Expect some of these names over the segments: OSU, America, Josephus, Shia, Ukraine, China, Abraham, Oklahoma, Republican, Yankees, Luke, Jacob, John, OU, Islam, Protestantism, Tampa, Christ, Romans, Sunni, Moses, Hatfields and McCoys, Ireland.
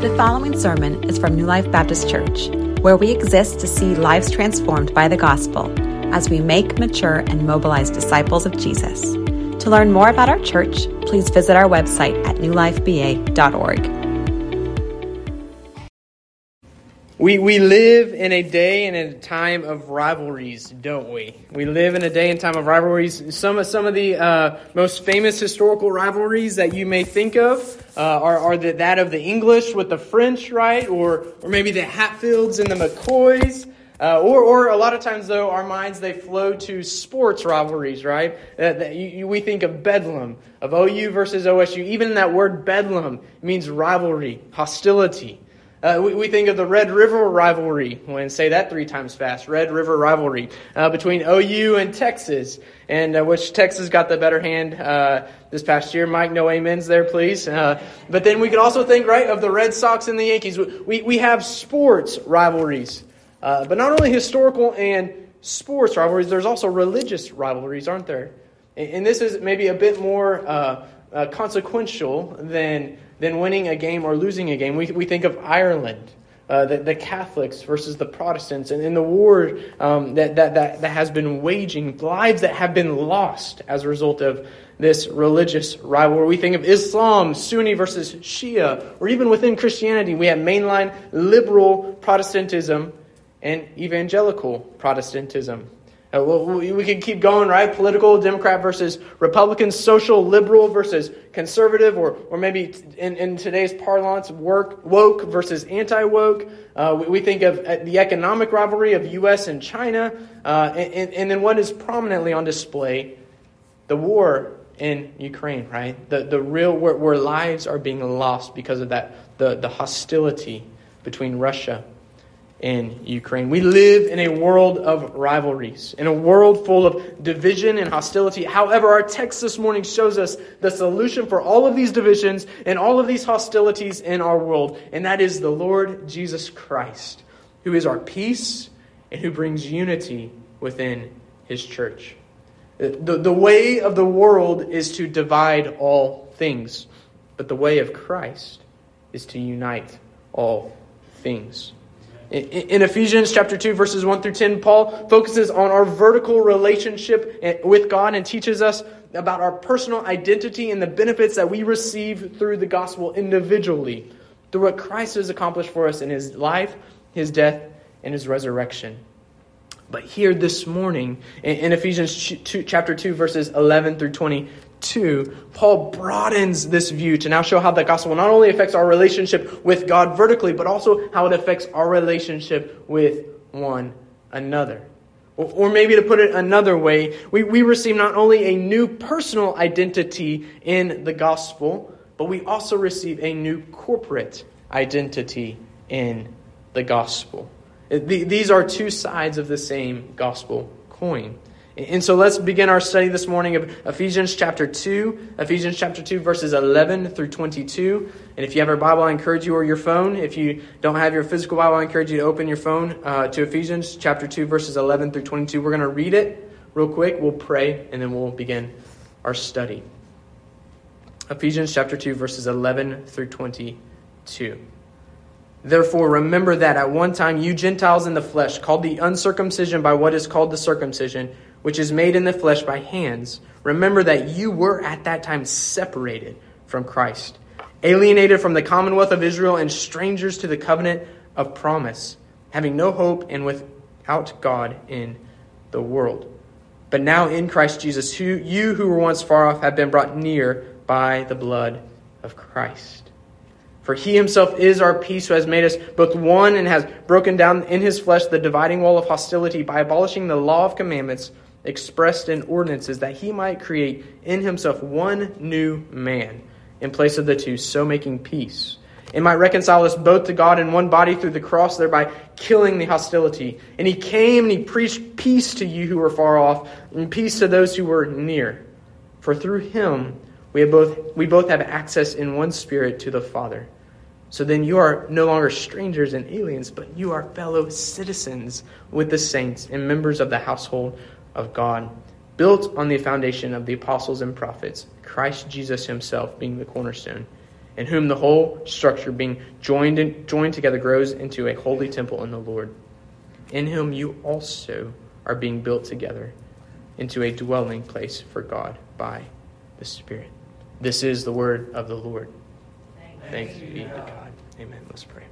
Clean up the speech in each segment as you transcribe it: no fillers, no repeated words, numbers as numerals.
The following sermon is from New Life Baptist Church, where we exist to see lives transformed by the gospel as we make, mature, and mobilize disciples of Jesus. To learn more about our church, please visit our website at newlifeba.org. We live in a day and a time of rivalries, don't we? We live in a day and time of rivalries. Some of the most famous historical rivalries that you may think of are that of the English with the French, right? Or maybe the Hatfields and the McCoys. Or a lot of times, though, our minds, they flow to sports rivalries, right? We think of bedlam, of OU versus OSU. Even that word bedlam means rivalry, hostility. We think of the Red River Rivalry, when say that three times fast, Red River Rivalry, between OU and Texas, and which Texas got the better hand this past year. Mike, no amens there, please. But then we could also think, right, of the Red Sox and the Yankees. We have sports rivalries. But not only historical and sports rivalries, there's also religious rivalries, aren't there? And this is maybe a bit more consequential than winning a game or losing a game. We think of Ireland, the Catholics versus the Protestants, and in the war that has been waging, lives that have been lost as a result of this religious rivalry. We think of Islam, Sunni versus Shia, or even within Christianity, we have mainline liberal Protestantism and evangelical Protestantism. We could keep going, right? Political, Democrat versus Republican, social, liberal versus conservative, or maybe in today's parlance, woke versus anti-woke. We think of the economic rivalry of U.S. and China. And then what is prominently on display? The war in Ukraine, right? The real, where lives are being lost because of that, the hostility between Russia in Ukraine. We live in a world of rivalries, in a world full of division and hostility. However, our text this morning shows us the solution for all of these divisions and all of these hostilities in our world, and that is the Lord Jesus Christ, who is our peace and who brings unity within his church. The way of the world is to divide all things, but the way of Christ is to unite all things. In Ephesians chapter 2, verses 1 through 10, Paul focuses on our vertical relationship with God and teaches us about our personal identity and the benefits that we receive through the gospel individually, through what Christ has accomplished for us in his life, his death, and his resurrection. But here this morning, in Ephesians chapter 2, verses 11 through 22, Paul broadens this view to now show how the gospel not only affects our relationship with God vertically, but also how it affects our relationship with one another. Or maybe to put it another way, we receive not only a new personal identity in the gospel, but we also receive a new corporate identity in the gospel. These are two sides of the same gospel coin. And so let's begin our study this morning of Ephesians chapter 2, verses 11 through 22. And if you have your Bible, I encourage you, or your phone. If you don't have your physical Bible, I encourage you to open your phone to Ephesians chapter 2, verses 11 through 22. We're going to read it real quick. We'll pray, and then we'll begin our study. Ephesians chapter 2, verses 11 through 22. Therefore, remember that at one time you Gentiles in the flesh, called the uncircumcision by what is called the circumcision, which is made in the flesh by hands. Remember that you were at that time separated from Christ, alienated from the commonwealth of Israel and strangers to the covenant of promise, having no hope and without God in the world. But now in Christ Jesus, you who were once far off have been brought near by the blood of Christ. For he himself is our peace, who has made us both one and has broken down in his flesh the dividing wall of hostility by abolishing the law of commandments expressed in ordinances, that he might create in himself one new man in place of the two, so making peace, and might reconcile us both to God in one body through the cross, thereby killing the hostility. And he came and he preached peace to you who were far off and peace to those who were near. For through him we both have access in one Spirit to the Father. So then you are no longer strangers and aliens, but you are fellow citizens with the saints and members of the household of God, built on the foundation of the apostles and prophets, Christ Jesus himself being the cornerstone, in whom the whole structure being joined together grows into a holy temple in the Lord, in whom you also are being built together into a dwelling place for God by the Spirit. This is the word of the Lord. Thanks be to God. Amen. Let's pray.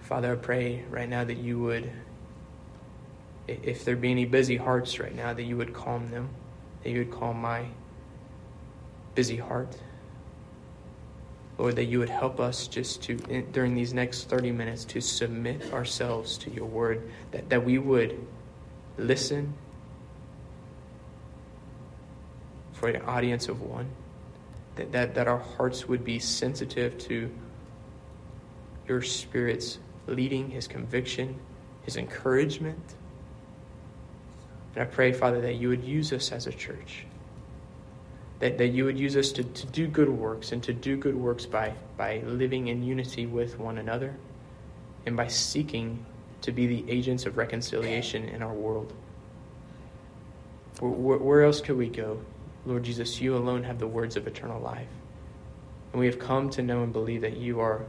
Father, I pray right now that you would, if there be any busy hearts right now, that you would calm them, that you would calm my busy heart. Lord, that you would help us just to, during these next 30 minutes, to submit ourselves to your word, that we would listen for an audience of one, that our hearts would be sensitive to your Spirit's leading, his conviction, his encouragement. And I pray, Father, that you would use us as a church, that you would use us to do good works, and to do good works by living in unity with one another and by seeking to be the agents of reconciliation in our world. Where else could we go? Lord Jesus, you alone have the words of eternal life. And we have come to know and believe that you are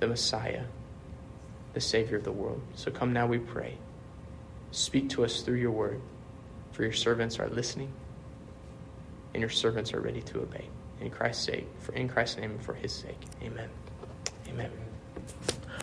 the Messiah, the Savior of the world. So come now, we pray. Speak to us through your word, for your servants are listening, and your servants are ready to obey. In Christ's sake, in Christ's name, and for his sake. Amen. Amen.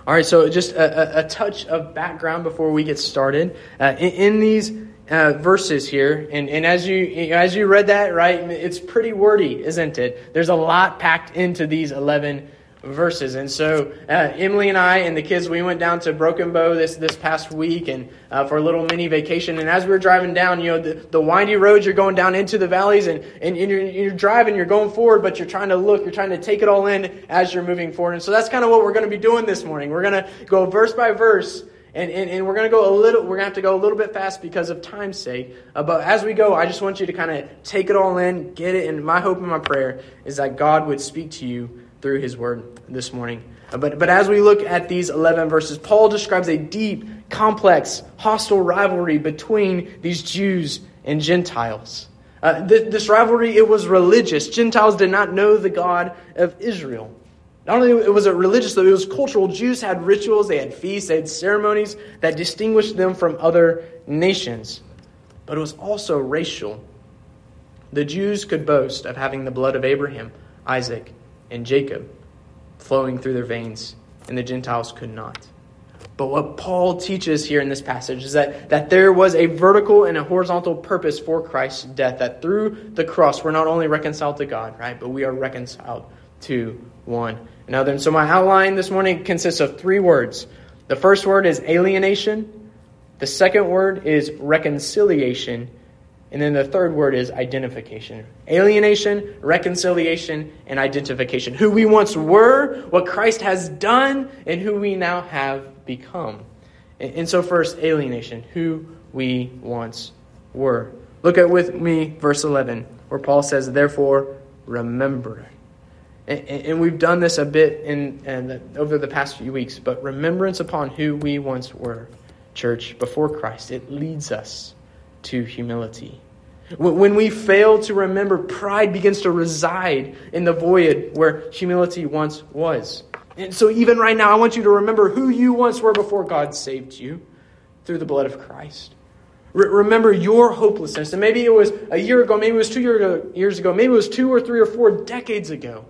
All right, so just a touch of background before we get started. In these verses here, and as you read that, right, it's pretty wordy, isn't it? There's a lot packed into these 11 verses. And so Emily and I and the kids, we went down to Broken Bow this past week and for a little mini vacation. And as we were driving down, you know, the windy roads, you're going down into the valleys and you're driving, you're going forward, but you're trying to look, you're trying to take it all in as you're moving forward. And so that's kind of what we're going to be doing this morning. We're going to go verse by verse. And we're going to go we're going to have to go a little bit fast because of time's sake. But as we go, I just want you to kind of take it all in, get it. And my hope and my prayer is that God would speak to you through his word this morning. But as we look at these 11 verses, Paul describes a deep, complex, hostile rivalry between these Jews and Gentiles. This rivalry, it was religious. Gentiles did not know the God of Israel. Not only was it religious, though, it was cultural. Jews had rituals, they had feasts, they had ceremonies that distinguished them from other nations. But it was also racial. The Jews could boast of having the blood of Abraham, Isaac, and Jacob flowing through their veins, and the Gentiles could not. But what Paul teaches here in this passage is that there was a vertical and a horizontal purpose for Christ's death, that through the cross we're not only reconciled to God, right, but we are reconciled to one another. And so my outline this morning consists of three words. The first word is alienation, the second word is reconciliation, and then the third word is identification. Alienation, reconciliation, and identification. Who we once were, what Christ has done, and who we now have become. And so first, alienation, who we once were. Look at with me verse 11, where Paul says, therefore, remember. And we've done this a bit over the past few weeks, but remembrance upon who we once were, church, before Christ, it leads us to humility. When we fail to remember, pride begins to reside in the void where humility once was. And so even right now, I want you to remember who you once were before God saved you through the blood of Christ. Remember your hopelessness. And maybe it was a year ago, maybe it was 2 years ago, maybe it was 2 or 3 or 4 decades ago.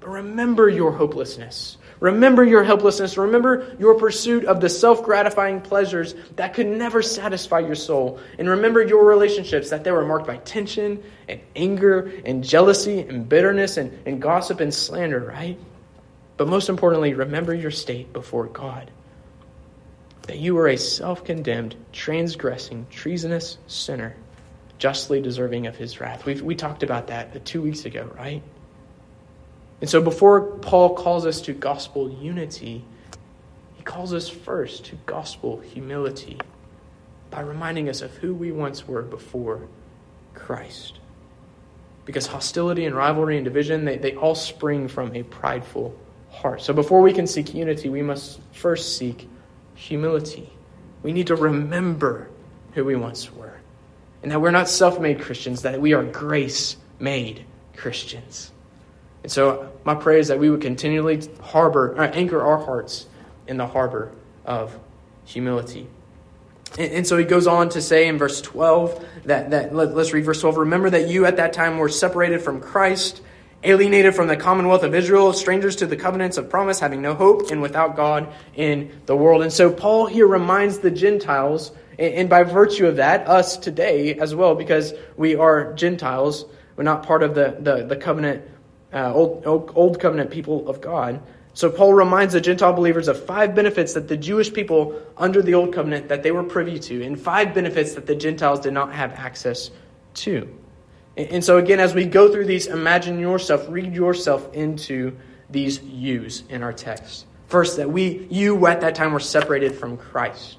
But remember your hopelessness. Remember your helplessness. Remember your pursuit of the self-gratifying pleasures that could never satisfy your soul. And remember your relationships, that they were marked by tension and anger and jealousy and bitterness and gossip and slander, right? But most importantly, remember your state before God. That you were a self-condemned, transgressing, treasonous sinner, justly deserving of his wrath. We talked about that 2 weeks ago, right? And so before Paul calls us to gospel unity, he calls us first to gospel humility by reminding us of who we once were before Christ. Because hostility and rivalry and division, they all spring from a prideful heart. So before we can seek unity, we must first seek humility. We need to remember who we once were. and that we're not self-made Christians, that we are grace-made Christians. And so my prayer is that we would continually anchor our hearts in the harbor of humility. And so he goes on to say in verse 12, let's read verse 12. Remember that you at that time were separated from Christ, alienated from the commonwealth of Israel, strangers to the covenants of promise, having no hope, and without God in the world. And so Paul here reminds the Gentiles, and by virtue of that, us today as well, because we are Gentiles, we're not part of the covenant, old covenant people of God. So Paul reminds the Gentile believers of 5 benefits that the Jewish people under the Old Covenant that they were privy to, and 5 benefits that the Gentiles did not have access to. And so again, as we go through these, imagine yourself, read yourself into these yous in our text. First, that you at that time were separated from Christ.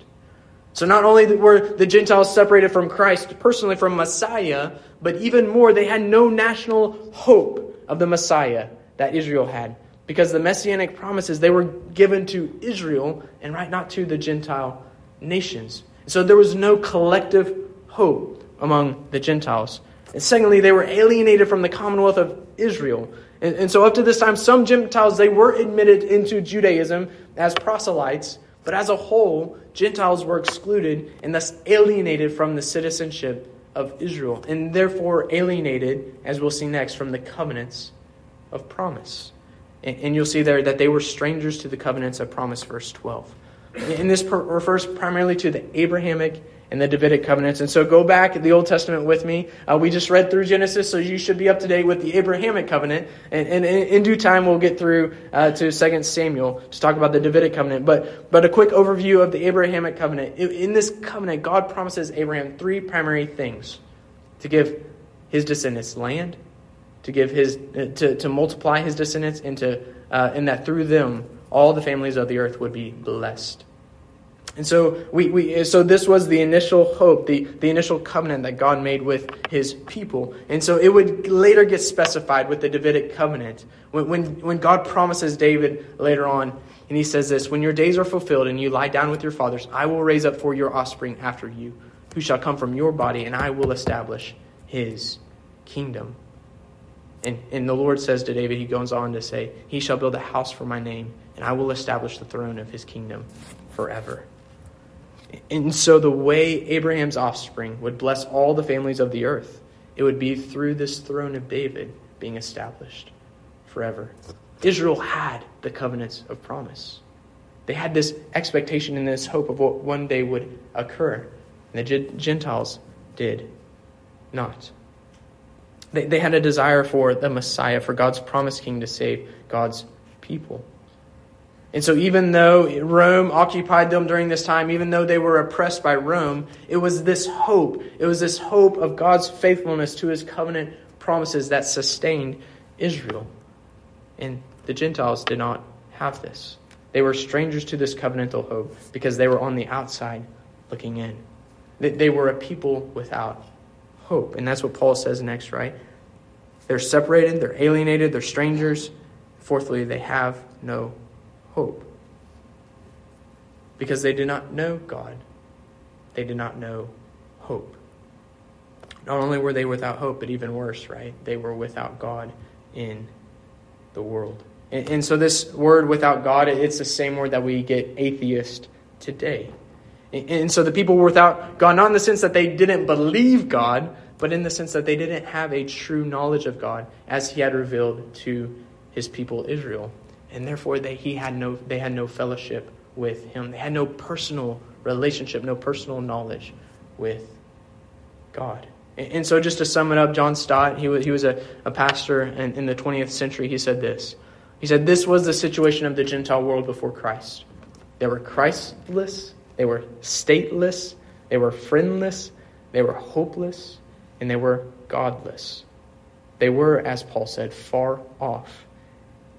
So not only were the Gentiles separated from Christ, personally from Messiah, but even more, they had no national hope of the Messiah that Israel had. Because the messianic promises, they were given to Israel and not to the Gentile nations. So there was no collective hope among the Gentiles. And secondly, they were alienated from the commonwealth of Israel. And so up to this time, some Gentiles, they were admitted into Judaism as proselytes. But as a whole, Gentiles were excluded and thus alienated from the citizenship of Israel. And therefore alienated, as we'll see next, from the covenants of promise. And you'll see there that they were strangers to the covenants of promise, verse 12. And this refers primarily to the Abrahamic and the Davidic covenants. And so go back to the Old Testament with me. We just read through Genesis, so you should be up to date with the Abrahamic covenant. And in due time, we'll get through to 2 Samuel to talk about the Davidic covenant. But a quick overview of the Abrahamic covenant. In this covenant, God promises Abraham 3 primary things: to give his descendants land, to give to multiply his descendants, and that through them all the families of the earth would be blessed. And so so this was the initial hope, the initial covenant that God made with his people. And so it would later get specified with the Davidic covenant when God promises David later on, and he says this: when your days are fulfilled and you lie down with your fathers, I will raise up for your offspring after you, who shall come from your body, and I will establish his kingdom. And the Lord says to David, he goes on to say, he shall build a house for my name, and I will establish the throne of his kingdom forever. And so the way Abraham's offspring would bless all the families of the earth, it would be through this throne of David being established forever. Israel had the covenants of promise. They had this expectation and this hope of what one day would occur. And the Gentiles did not. They had a desire for the Messiah, for God's promised king to save God's people. And so even though Rome occupied them during this time, even though they were oppressed by Rome, it was this hope. It was this hope of God's faithfulness to his covenant promises that sustained Israel. And the Gentiles did not have this. They were strangers to this covenantal hope because they were on the outside looking in. They were a people without hope. And that's what Paul says next, right? They're separated, they're alienated, they're strangers. Fourthly, they have no hope because they did not know God. They did not know hope. Not only were they without hope, but even worse, right? They were without God in the world. And so this word without God, it's the same word that we get atheist today. And so the people were without God, not in the sense that they didn't believe God, but in the sense that they didn't have a true knowledge of God as he had revealed to his people Israel. And therefore they had no fellowship with him. They had no personal relationship, no personal knowledge with God. And so just to sum it up, John Stott, he was a pastor in the 20th century. He said this. He said, this was the situation of the Gentile world before Christ. They were Christless. They were stateless, they were friendless, they were hopeless, and they were godless. They were, as Paul said, far off,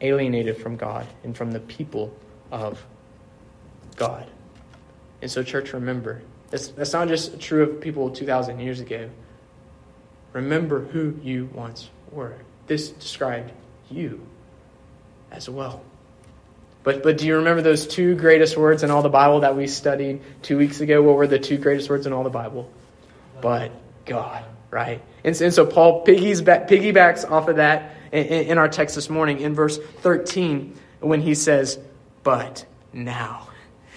alienated from God and from the people of God. And so, church, remember, that's not just true of people 2,000 years ago. Remember who you once were. This described you as well. But do you remember those 2 greatest words in all the Bible that we studied 2 weeks ago? What were the 2 greatest words in all the Bible? But God, right? And so Paul piggybacks off of that in our text this morning in verse 13 when he says, but now.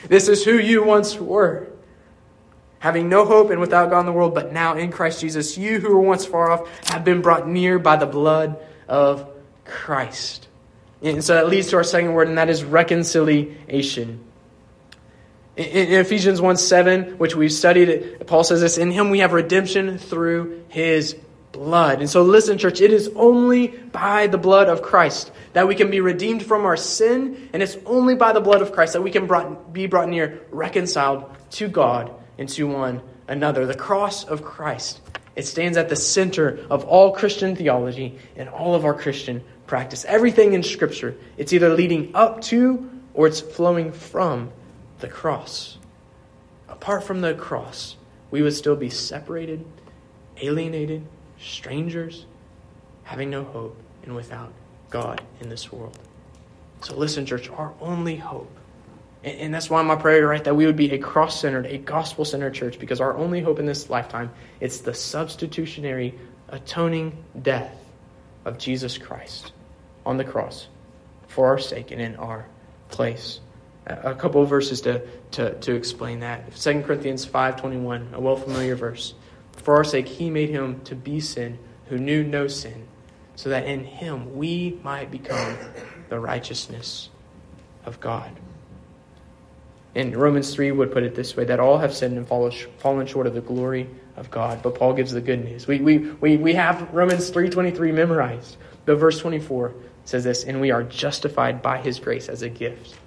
This is who you once were, having no hope and without God in the world, but now in Christ Jesus, you who were once far off have been brought near by the blood of Christ. And so that leads to our second word, and that is reconciliation. In Ephesians 1:7, which we've studied, Paul says this, in him we have redemption through his blood. And so listen, church, it is only by the blood of Christ that we can be redeemed from our sin, and it's only by the blood of Christ that we can be brought near, reconciled to God and to one another. The cross of Christ, it stands at the center of all Christian theology and all of our Christian practice. Everything in Scripture, it's either leading up to or it's flowing from the cross. Apart from the cross, we would still be separated, alienated, strangers, having no hope, and without God in this world. So listen, church, our only hope, and that's why my prayer, right, that we would be a cross-centered, a gospel-centered church, because our only hope in this lifetime, it's the substitutionary, atoning death of Jesus Christ on the cross for our sake and in our place. A couple of verses to explain that. 2 Corinthians 5:21, a well-familiar verse. For our sake, he made him to be sin who knew no sin, so that in him we might become the righteousness of God. And Romans 3 would put it this way, that all have sinned and fallen short of the glory of God. But Paul gives the good news. We have Romans 3:23 memorized. But verse 24 says this, and we are justified by his grace as a gift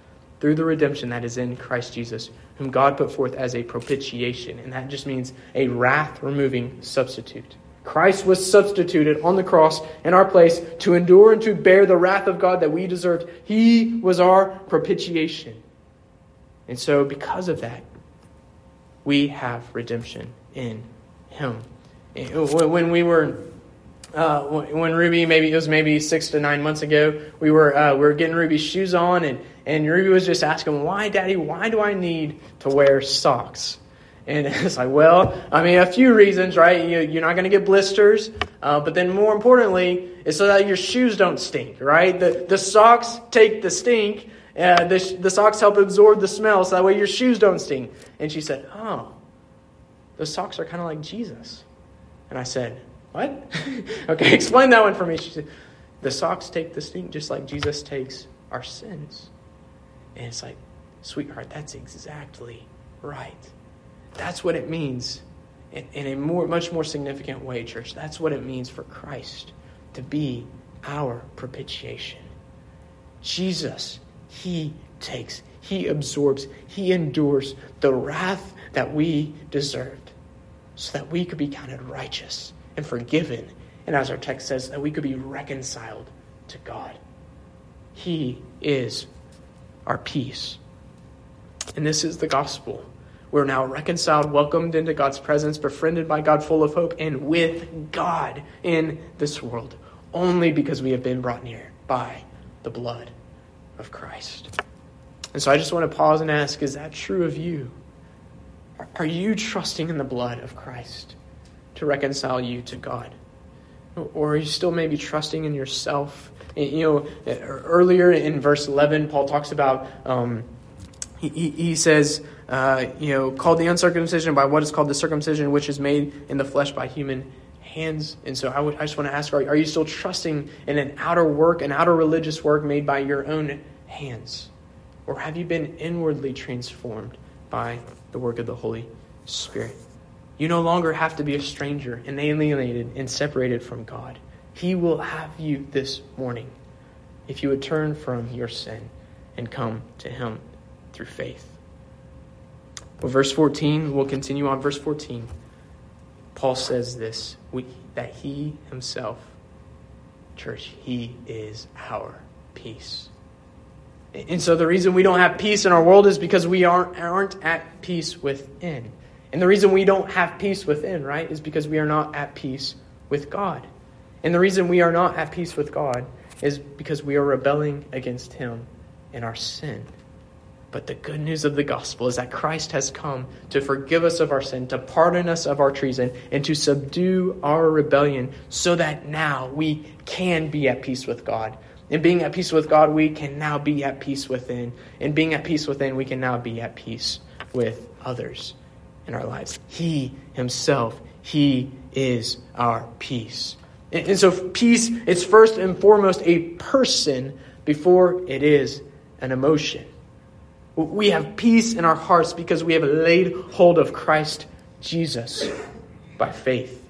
through the redemption that is in Christ Jesus, whom God put forth as a propitiation. And that just means a wrath-removing substitute. Christ was substituted on the cross in our place to endure and to bear the wrath of God that we deserved. He was our propitiation. And so because of that, we have redemption in him. When we were, when Ruby, it was 6 to 9 months ago, we were getting Ruby's shoes on, and Ruby was just asking, why, Daddy, why do I need to wear socks? And it's like, well, I mean, a few reasons, right? You're not going to get blisters. But then more importantly, it's so that your shoes don't stink, right? The socks take the stink. The socks help absorb the smell, so that way your shoes don't stink. And she said, oh, those socks are kind of like Jesus. And I said, what? Okay, explain that one for me. She said, the socks take the stink just like Jesus takes our sins. And it's like, sweetheart, that's exactly right. That's what it means in a much more significant way, church. That's what it means for Christ to be our propitiation. Jesus, he takes, he absorbs, he endures the wrath that we deserved so that we could be counted righteous and forgiven. And as our text says, that we could be reconciled to God. He is our peace. And this is the gospel. We're now reconciled, welcomed into God's presence, befriended by God, full of hope, and with God in this world, only because we have been brought near by the blood of Christ. And so I just want to pause and ask, is that true of you? Are you trusting in the blood of Christ to reconcile you to God? Or are you still maybe trusting in yourself? You know, earlier in verse 11, Paul talks about, he says, called the uncircumcision by what is called the circumcision, which is made in the flesh by human hands. And so I just want to ask, are you still trusting in an outer work, an outer religious work made by your own hands? Or have you been inwardly transformed by the work of the Holy Spirit? You no longer have to be a stranger and alienated and separated from God. He will have you this morning if you would turn from your sin and come to him through faith. Well, verse 14, we'll continue on verse 14. Paul says this, that he himself, church, he is our peace. And so the reason we don't have peace in our world is because we aren't at peace within. And the reason we don't have peace within, right, is because we are not at peace with God. And the reason we are not at peace with God is because we are rebelling against him in our sin. But the good news of the gospel is that Christ has come to forgive us of our sin, to pardon us of our treason, and to subdue our rebellion so that now we can be at peace with God. And being at peace with God, we can now be at peace within. And being at peace within, we can now be at peace with others in our lives. He himself, he is our peace. And so peace, it's first and foremost a person before it is an emotion. We have peace in our hearts because we have laid hold of Christ Jesus by faith.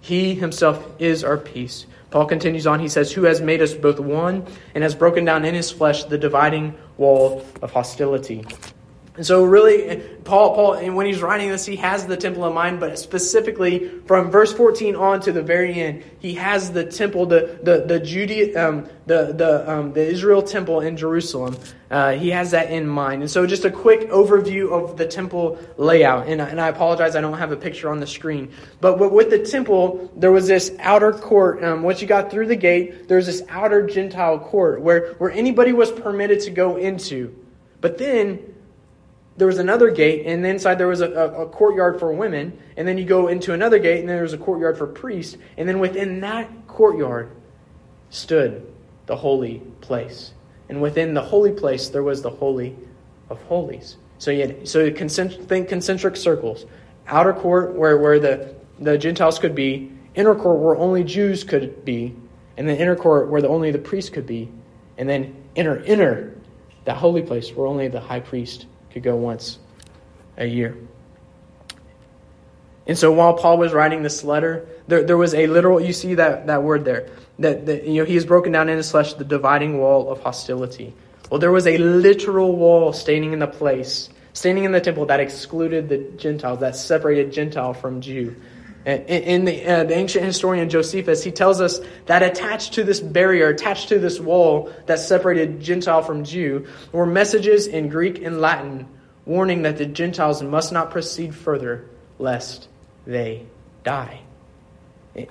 He himself is our peace. Paul continues on. He says, who has made us both one and has broken down in his flesh the dividing wall of hostility. And so really, Paul, and when he's writing this, he has the temple in mind, but specifically from verse 14 on to the very end, he has the temple, the Israel temple in Jerusalem. He has that in mind. And so just a quick overview of the temple layout. And I apologize, I don't have a picture on the screen. But with the temple, there was this outer court. Once you got through the gate, there's this outer Gentile court where anybody was permitted to go into. But then there was another gate, and inside there was a courtyard for women. And then you go into another gate, and then there was a courtyard for priests. And then within that courtyard stood the holy place. And within the holy place, there was the Holy of Holies. So you had, think concentric circles. Outer court, where the Gentiles could be. Inner court, where only Jews could be. And then inner court, where only the priests could be. And then inner, that holy place, where only the high priest could go once a year. And so while Paul was writing this letter, there was a literal, you see that word there, that he has broken down in his flesh the dividing wall of hostility. Well, there was a literal wall standing in the temple that excluded the Gentiles, that separated Gentile from Jew. In the ancient historian Josephus, he tells us that attached to this wall that separated Gentile from Jew, were messages in Greek and Latin warning that the Gentiles must not proceed further lest they die.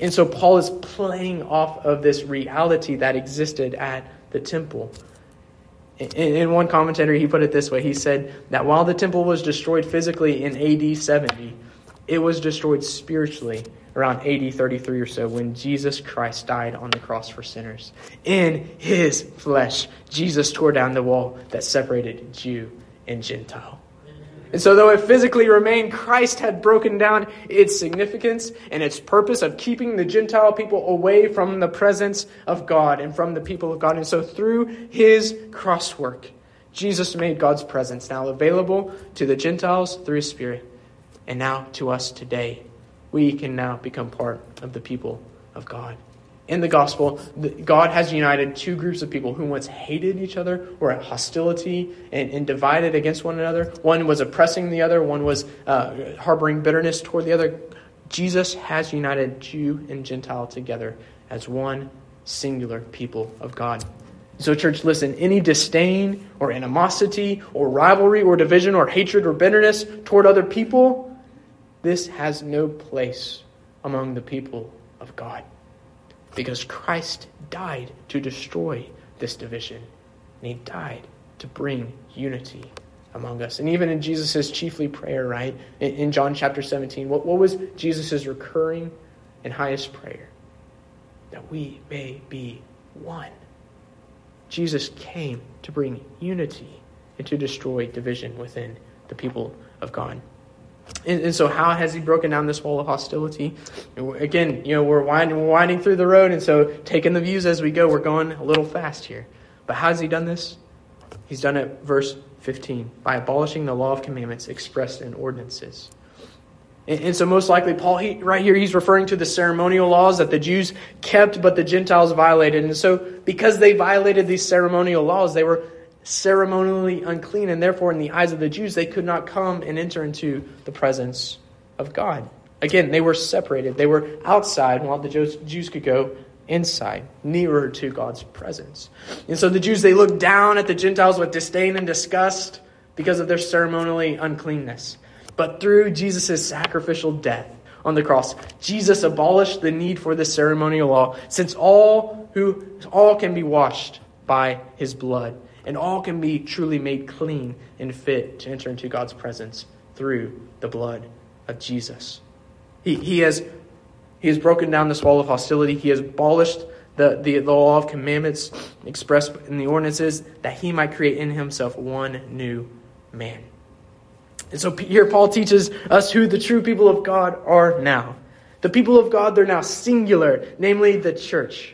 And so Paul is playing off of this reality that existed at the temple. In one commentator, he put it this way. He said that while the temple was destroyed physically in AD 70, it was destroyed spiritually around AD 33 or so when Jesus Christ died on the cross for sinners. In his flesh, Jesus tore down the wall that separated Jew and Gentile. And so though it physically remained, Christ had broken down its significance and its purpose of keeping the Gentile people away from the presence of God and from the people of God. And so through his cross work, Jesus made God's presence now available to the Gentiles through his Spirit. And now to us today, we can now become part of the people of God. In the gospel, God has united two groups of people who once hated each other, were at hostility and divided against one another. One was oppressing the other. One was harboring bitterness toward the other. Jesus has united Jew and Gentile together as one singular people of God. So church, listen, any disdain or animosity or rivalry or division or hatred or bitterness toward other people, this has no place among the people of God, because Christ died to destroy this division, and he died to bring unity among us. And even in Jesus' chiefly prayer, right, in John chapter 17, what was Jesus' recurring and highest prayer? That we may be one. Jesus came to bring unity and to destroy division within the people of God. And so how has he broken down this wall of hostility? Again, we're winding through the road, and so taking the views as we go, we're going a little fast here. But how has he done this? He's done it, verse 15, by abolishing the law of commandments expressed in ordinances. And so most likely, Paul, right here, he's referring to the ceremonial laws that the Jews kept, but the Gentiles violated. And so because they violated these ceremonial laws, they were ceremonially unclean, and therefore in the eyes of the Jews they could not come and enter into the presence of God. Again, they were separated. They were outside while the Jews could go inside, nearer to God's presence. And so the Jews, they looked down at the Gentiles with disdain and disgust because of their ceremonially uncleanness. But through Jesus' sacrificial death on the cross, Jesus abolished the need for the ceremonial law, since all can be washed by his blood. and all can be truly made clean and fit to enter into God's presence through the blood of Jesus. He has broken down this wall of hostility. He has abolished the law of commandments expressed in the ordinances, that he might create in himself one new man. And so here Paul teaches us who the true people of God are now. The people of God, they're now singular, namely the church.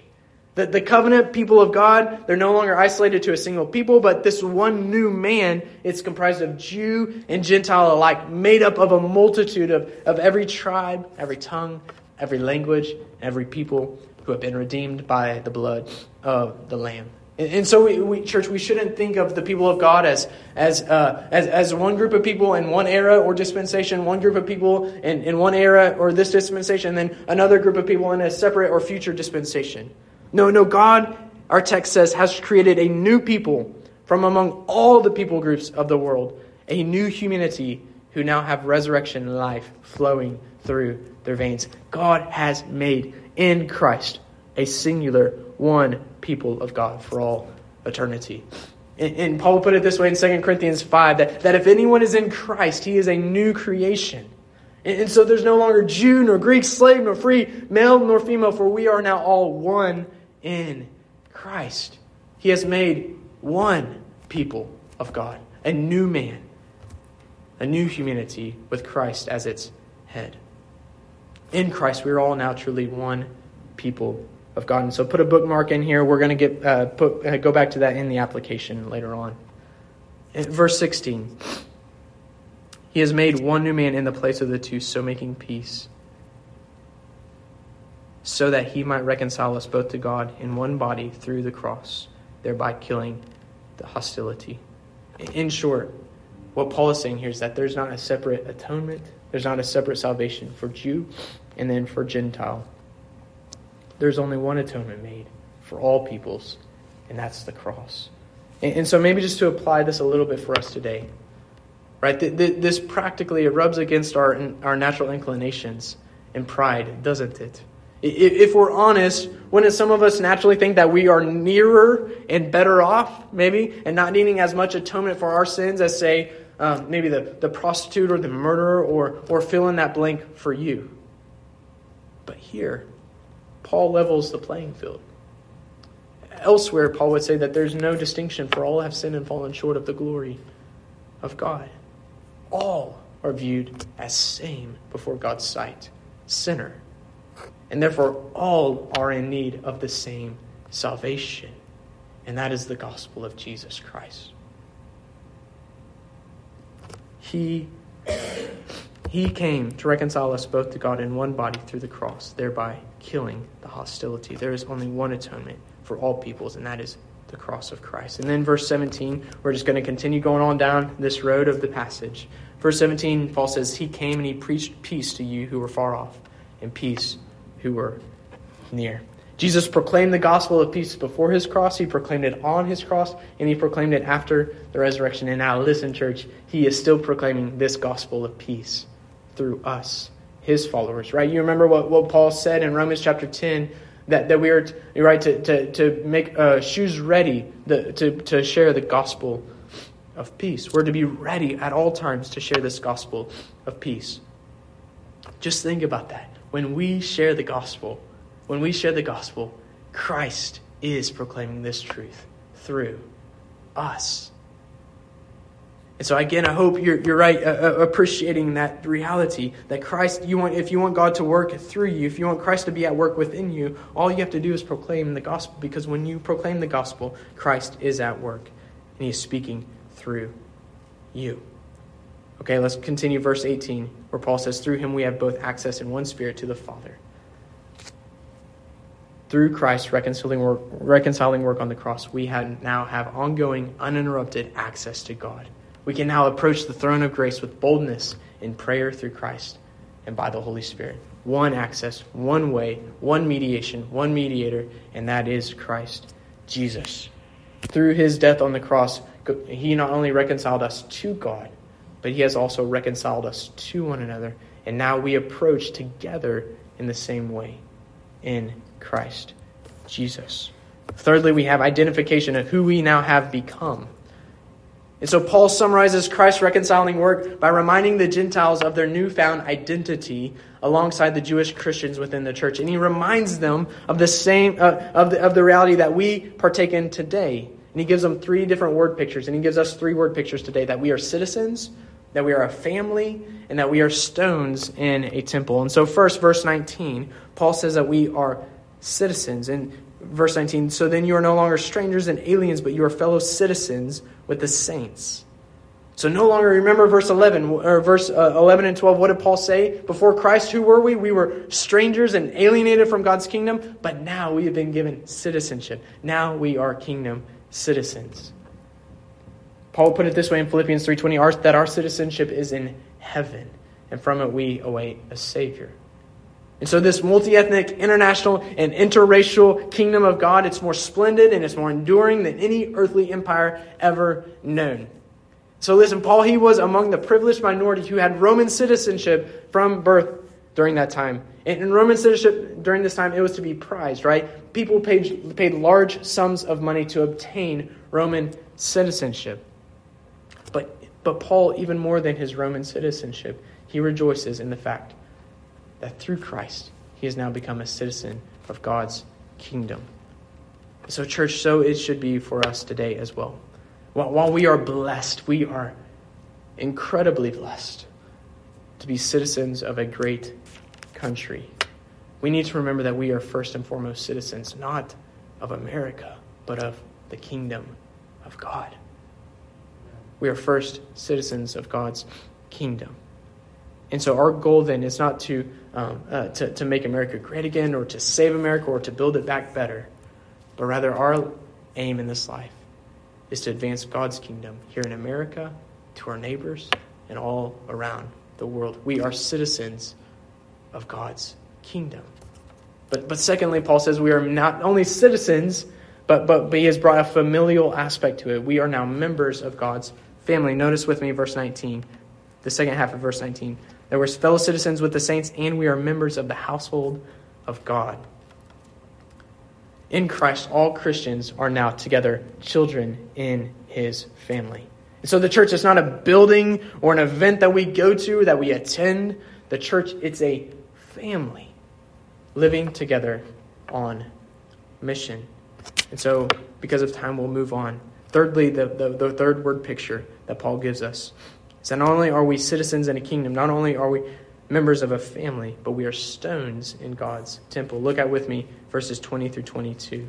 The covenant people of God, they're no longer isolated to a single people, but this one new man, it's comprised of Jew and Gentile alike, made up of a multitude of every tribe, every tongue, every language, every people who have been redeemed by the blood of the Lamb. And so, church, we shouldn't think of the people of God as one group of people in one era or dispensation, one group of people in one era or this dispensation, and then another group of people in a separate or future dispensation. No, God, our text says, has created a new people from among all the people groups of the world, a new humanity who now have resurrection life flowing through their veins. God has made in Christ a singular one people of God for all eternity. And Paul put it this way in 2 Corinthians 5, that if anyone is in Christ, he is a new creation. And so there's no longer Jew nor Greek, slave nor free, male nor female, for we are now all one in Christ. He has made one people of God, a new man, a new humanity with Christ as its head. In Christ, we are all now truly one people of God. And so put a bookmark in here. We're going to get go back to that in the application later on. In verse 16, he has made one new man in the place of the two, so making peace, so that he might reconcile us both to God in one body through the cross, thereby killing the hostility. In short, what Paul is saying here is that there's not a separate atonement. There's not a separate salvation for Jew and then for Gentile. There's only one atonement made for all peoples, and that's the cross. And so maybe just to apply this a little bit for us today, right? This practically, it rubs against our natural inclinations and pride, doesn't it? If we're honest, wouldn't some of us naturally think that we are nearer and better off, maybe, and not needing as much atonement for our sins as, say, maybe the prostitute or the murderer or fill in that blank for you? But here, Paul levels the playing field. Elsewhere, Paul would say that there's no distinction, for all have sinned and fallen short of the glory of God. All are viewed as same before God's sight, sinner. And therefore, all are in need of the same salvation. And that is the gospel of Jesus Christ. He came to reconcile us both to God in one body through the cross, thereby killing the hostility. There is only one atonement for all peoples, and that is the cross of Christ. And then verse 17, we're just going to continue going on down this road of the passage. Verse 17, Paul says, he came and he preached peace to you who were far off, and peace who were near. Jesus proclaimed the gospel of peace before his cross. He proclaimed it on his cross, and he proclaimed it after the resurrection. And now listen, church, he is still proclaiming this gospel of peace through us, his followers, right? You remember what Paul said in Romans chapter 10, that we are right to make shoes ready to share the gospel of peace. We're to be ready at all times to share this gospel of peace. Just think about that. When we share the gospel, Christ is proclaiming this truth through us. And so again, I hope you're right, appreciating that reality, that Christ, if you want God to work through you, if you want Christ to be at work within you, all you have to do is proclaim the gospel, because when you proclaim the gospel, Christ is at work, and he is speaking through you. Okay, let's continue verse 18, where Paul says, through him we have both access in one spirit to the Father. Through Christ, reconciling work on the cross, we now have ongoing, uninterrupted access to God. We can now approach the throne of grace with boldness in prayer through Christ and by the Holy Spirit. One access, one way, one mediation, one mediator, and that is Christ Jesus. Through his death on the cross, he not only reconciled us to God, but he has also reconciled us to one another, and now we approach together in the same way in Christ Jesus. Thirdly, we have identification of who we now have become. And so Paul summarizes Christ's reconciling work by reminding the Gentiles of their newfound identity alongside the Jewish Christians within the church. And he reminds them of the same of the reality that we partake in today. And he gives them three different word pictures. And he gives us three word pictures today: that we are citizens, that we are a family, and that we are stones in a temple. And so first, verse 19, Paul says that we are citizens. And verse 19, so then you are no longer strangers and aliens, but you are fellow citizens with the saints. So no longer, remember verse 11, or verse 11 and 12, what did Paul say? Before Christ, who were we? We were strangers and alienated from God's kingdom, but now we have been given citizenship. Now we are kingdom citizens. Paul put it this way in Philippians 3:20, that our citizenship is in heaven, and from it we await a Savior. And so this multi-ethnic, international, and interracial kingdom of God, it's more splendid and it's more enduring than any earthly empire ever known. So listen, Paul, he was among the privileged minority who had Roman citizenship from birth during that time. And in Roman citizenship during this time, it was to be prized, right? People paid large sums of money to obtain Roman citizenship. But Paul, even more than his Roman citizenship, he rejoices in the fact that through Christ, he has now become a citizen of God's kingdom. So church, so it should be for us today as well. While we are blessed, we are incredibly blessed to be citizens of a great country. We need to remember that we are first and foremost citizens, not of America, but of the kingdom of God. We are first citizens of God's kingdom. And so our goal then is not to make America great again, or to save America, or to build it back better, but rather our aim in this life is to advance God's kingdom here in America, to our neighbors, and all around the world. We are citizens of God's kingdom. But secondly, Paul says we are not only citizens, but he has brought a familial aspect to it. We are now members of God's family. Notice with me verse 19, the second half of verse 19. That we're fellow citizens with the saints, and we are members of the household of God. In Christ, all Christians are now together children in his family. And so the church is not a building or an event that we go to, that we attend. The church, it's a family living together on mission. And so because of time, we'll move on. Thirdly, the third word picture that Paul gives us. So not only are we citizens in a kingdom, not only are we members of a family, but we are stones in God's temple. Look at with me verses 20 through 22. Where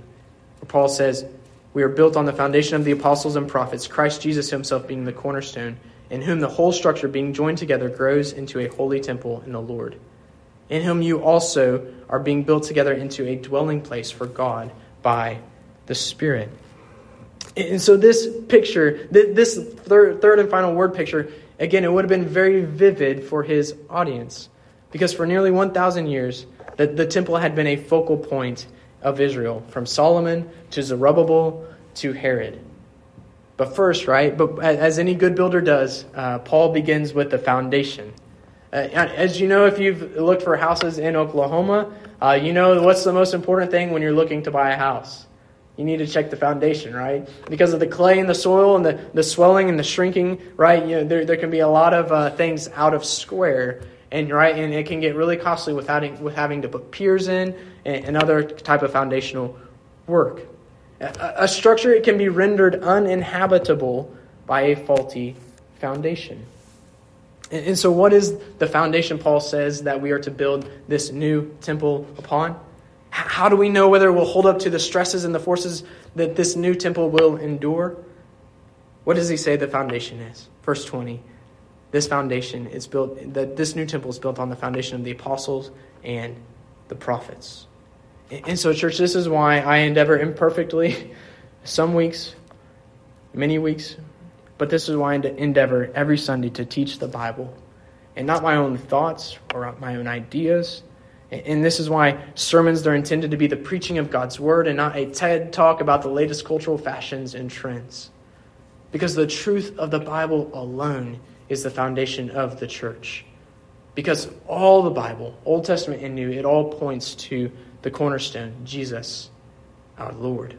Paul says, we are built on the foundation of the apostles and prophets, Christ Jesus himself being the cornerstone, in whom the whole structure being joined together grows into a holy temple in the Lord, in whom you also are being built together into a dwelling place for God by the Spirit. And so this picture, this third and final word picture, again, it would have been very vivid for his audience, because for nearly 1,000 years, the temple had been a focal point of Israel, from Solomon to Zerubbabel to Herod. But first, right, but as any good builder does, Paul begins with the foundation. As you know, if you've looked for houses in Oklahoma, you know what's the most important thing when you're looking to buy a house? You need to check the foundation, right? Because of the clay and the soil and the swelling and the shrinking, right? You know, there can be a lot of things out of square, and right, and it can get really costly with having to put piers in and other type of foundational work. A structure, it can be rendered uninhabitable by a faulty foundation. And so what is the foundation Paul says that we are to build this new temple upon? How do we know whether it will hold up to the stresses and the forces that this new temple will endure? What does he say the foundation is? Verse 20, this new temple is built on the foundation of the apostles and the prophets. And so, church, this is why I endeavor imperfectly, some weeks, many weeks, but this is why I endeavor every Sunday to teach the Bible, and not my own thoughts or my own ideas. And this is why sermons, they're intended to be the preaching of God's word and not a TED talk about the latest cultural fashions and trends. Because the truth of the Bible alone is the foundation of the church. Because all the Bible, Old Testament and New, it all points to the cornerstone, Jesus. our Lord.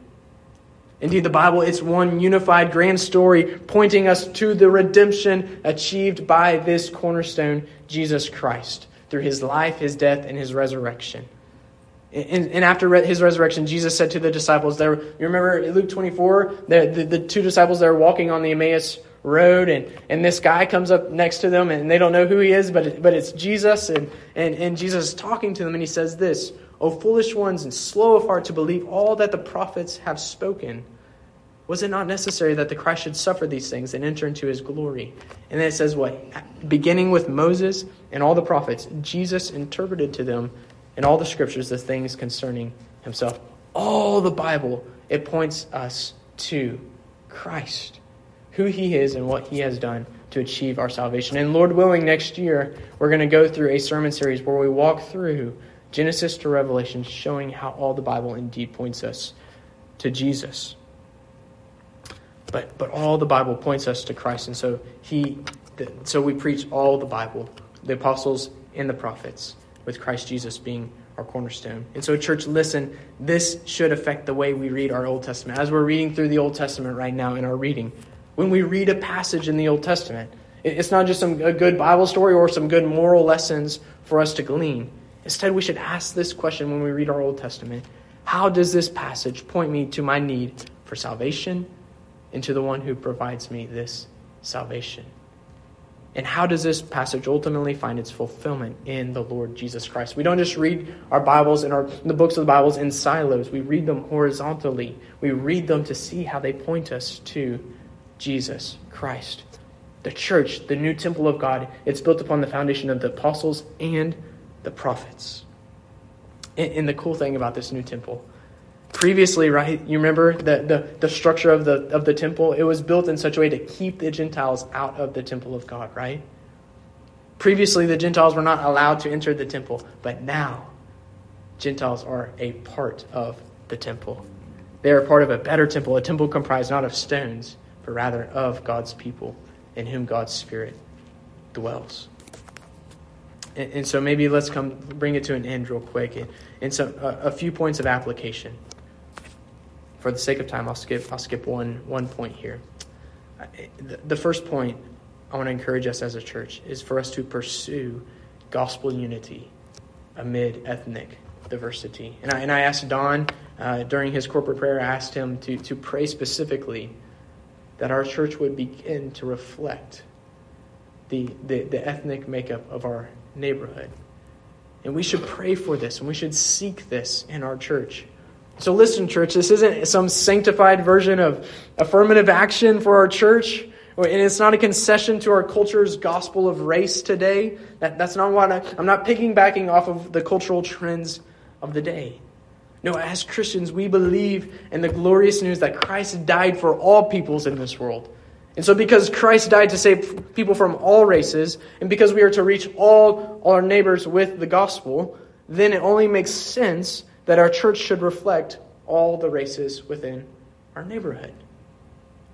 Indeed, the Bible is one unified grand story pointing us to the redemption achieved by this cornerstone, Jesus Christ, through his life, his death, and his resurrection. And after his resurrection, Jesus said to the disciples, there, you remember in Luke 24, the two disciples that are walking on the Emmaus road, and this guy comes up next to them, and they don't know who he is, but it's Jesus, and Jesus is talking to them, and he says this, "O foolish ones and slow of heart to believe all that the prophets have spoken. Was it not necessary that the Christ should suffer these things and enter into his glory?" And then it says what? Beginning with Moses and all the prophets, Jesus interpreted to them in all the scriptures the things concerning himself. All the Bible, it points us to Christ, who he is and what he has done to achieve our salvation. And Lord willing, next year, we're going to go through a sermon series where we walk through Genesis to Revelation, showing how all the Bible indeed points us to Jesus. But all the Bible points us to Christ. And so so we preach all the Bible, the apostles and the prophets, with Christ Jesus being our cornerstone. And so, church, listen, this should affect the way we read our Old Testament. As we're reading through the Old Testament right now in our reading, when we read a passage in the Old Testament, it's not just a good Bible story or some good moral lessons for us to glean. Instead, we should ask this question when we read our Old Testament. How does this passage point me to my need for salvation and to the one who provides me this salvation? And how does this passage ultimately find its fulfillment in the Lord Jesus Christ? We don't just read our Bibles and the books of the Bibles in silos. We read them horizontally. We read them to see how they point us to Jesus Christ. The church, the new temple of God, it's built upon the foundation of the apostles and the prophets. And the cool thing about this new temple, previously, right, you remember the structure of the temple? It was built in such a way to keep the Gentiles out of the temple of God, right? Previously, the Gentiles were not allowed to enter the temple, but now Gentiles are a part of the temple. They are part of a better temple, a temple comprised not of stones, but rather of God's people in whom God's Spirit dwells. And so maybe let's bring it to an end real quick. And so a few points of application. For the sake of time, I'll skip one point here. The first point I want to encourage us as a church is for us to pursue gospel unity amid ethnic diversity. And I asked Don during his corporate prayer, I asked him to pray specifically that our church would begin to reflect the ethnic makeup of our neighborhood. And we should pray for this, and we should seek this in our church. So listen, church, this isn't some sanctified version of affirmative action for our church, and it's not a concession to our culture's gospel of race today. That's not what I'm not piggybacking off of the cultural trends of the day. No, as Christians, we believe in the glorious news that Christ died for all peoples in this world. And so because Christ died to save people from all races, and because we are to reach all our neighbors with the gospel, then it only makes sense that our church should reflect all the races within our neighborhood.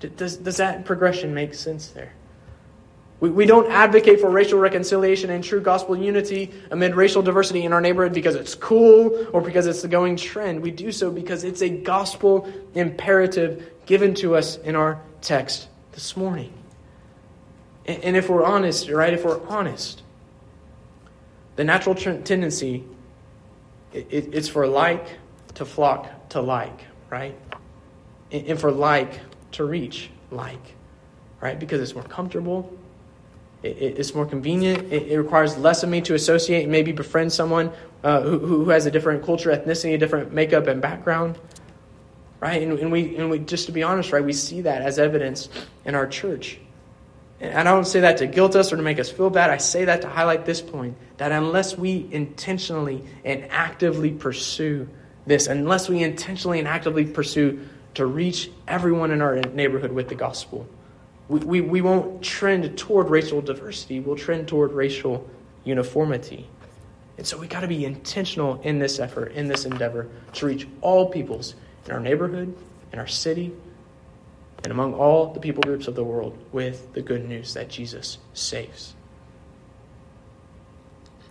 Does that progression make sense there? We don't advocate for racial reconciliation and true gospel unity amid racial diversity in our neighborhood because it's cool or because it's the going trend. We do so because it's a gospel imperative given to us in our text this morning. And if we're honest, right, the natural tendency it's for like to flock to like, right? And for like to reach like, right? Because it's more comfortable, it's more convenient, it requires less of me to associate and maybe befriend someone who has a different culture, ethnicity, a different makeup and background, right? And we just to be honest, right, we see that as evidence in our church. And I don't say that to guilt us or to make us feel bad. I say that to highlight this point, that unless we intentionally and actively pursue this, unless we intentionally and actively pursue to reach everyone in our neighborhood with the gospel, we won't trend toward racial diversity. We'll trend toward racial uniformity. And so we got to be intentional in this effort, in this endeavor, to reach all peoples in our neighborhood, in our city, and among all the people groups of the world with the good news that Jesus saves.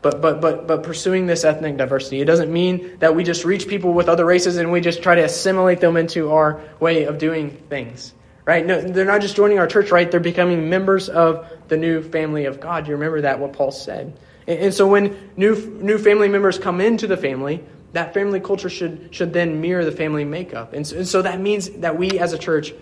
But pursuing this ethnic diversity, it doesn't mean that we just reach people with other races and we just try to assimilate them into our way of doing things, right? No, they're not just joining our church, right? They're becoming members of the new family of God. You remember that, what Paul said. And so when new family members come into the family, that family culture should then mirror the family makeup. And so that means that we as a church,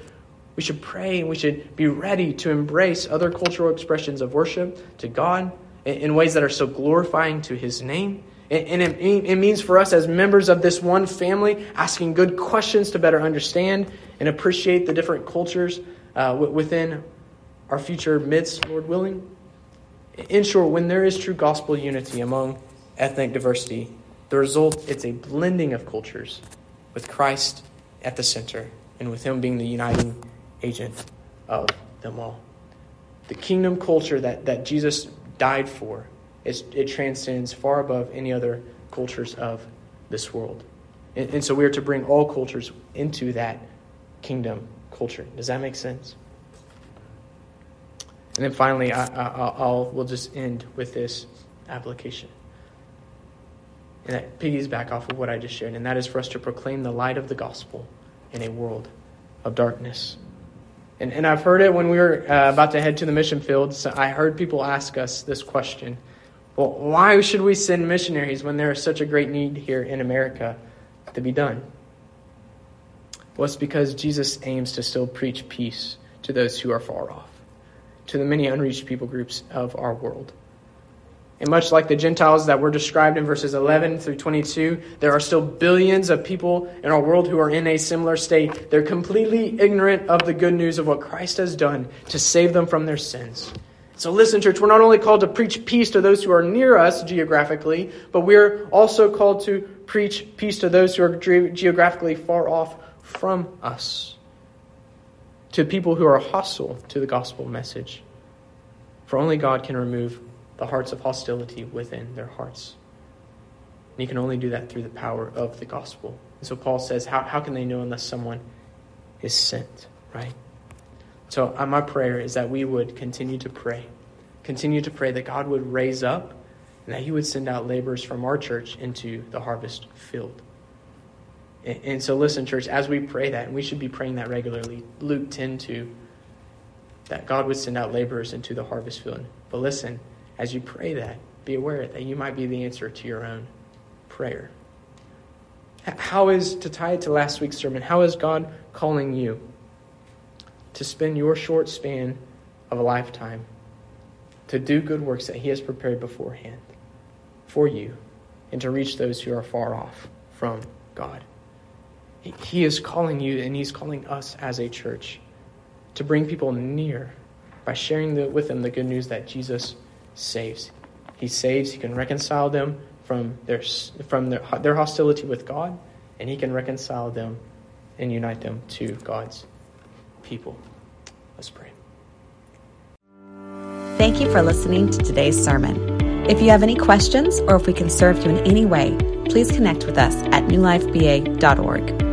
we should pray and we should be ready to embrace other cultural expressions of worship to God in ways that are so glorifying to his name. And it means for us as members of this one family, asking good questions to better understand and appreciate the different cultures within our future midst, Lord willing. In short, when there is true gospel unity among ethnic diversity, the result, it's a blending of cultures with Christ at the center and with him being the uniting agent of them all. The kingdom culture that Jesus died for, it transcends far above any other cultures of this world. And so we are to bring all cultures into that kingdom culture. Does that make sense? And then finally, we'll just end with this application. And that piggies back off of what I just shared, and that is for us to proclaim the light of the gospel in a world of darkness. And I've heard it when we were about to head to the mission field. So I heard people ask us this question. Well, why should we send missionaries when there is such a great need here in America to be done? Well, it's because Jesus aims to still preach peace to those who are far off, to the many unreached people groups of our world. And much like the Gentiles that were described in verses 11 through 22, there are still billions of people in our world who are in a similar state. They're completely ignorant of the good news of what Christ has done to save them from their sins. So listen, church, we're not only called to preach peace to those who are near us geographically, but we're also called to preach peace to those who are geographically far off from us, to people who are hostile to the gospel message. For only God can remove the hearts of hostility within their hearts. And he can only do that through the power of the gospel. And so Paul says, how can they know unless someone is sent, right? So my prayer is that we would continue to pray that God would raise up and that he would send out laborers from our church into the harvest field. And so listen, church, as we pray that, and we should be praying that regularly, Luke 10:2, that God would send out laborers into the harvest field. But listen, as you pray that, be aware that you might be the answer to your own prayer. To tie it to last week's sermon, how is God calling you to spend your short span of a lifetime to do good works that he has prepared beforehand for you and to reach those who are far off from God? He is calling you and he's calling us as a church to bring people near by sharing with them the good news that Jesus saves. He saves. He can reconcile them from their hostility with God, and he can reconcile them and unite them to God's people. Let's pray. Thank you for listening to today's sermon. If you have any questions or if we can serve you in any way, please connect with us at newlifeba.org.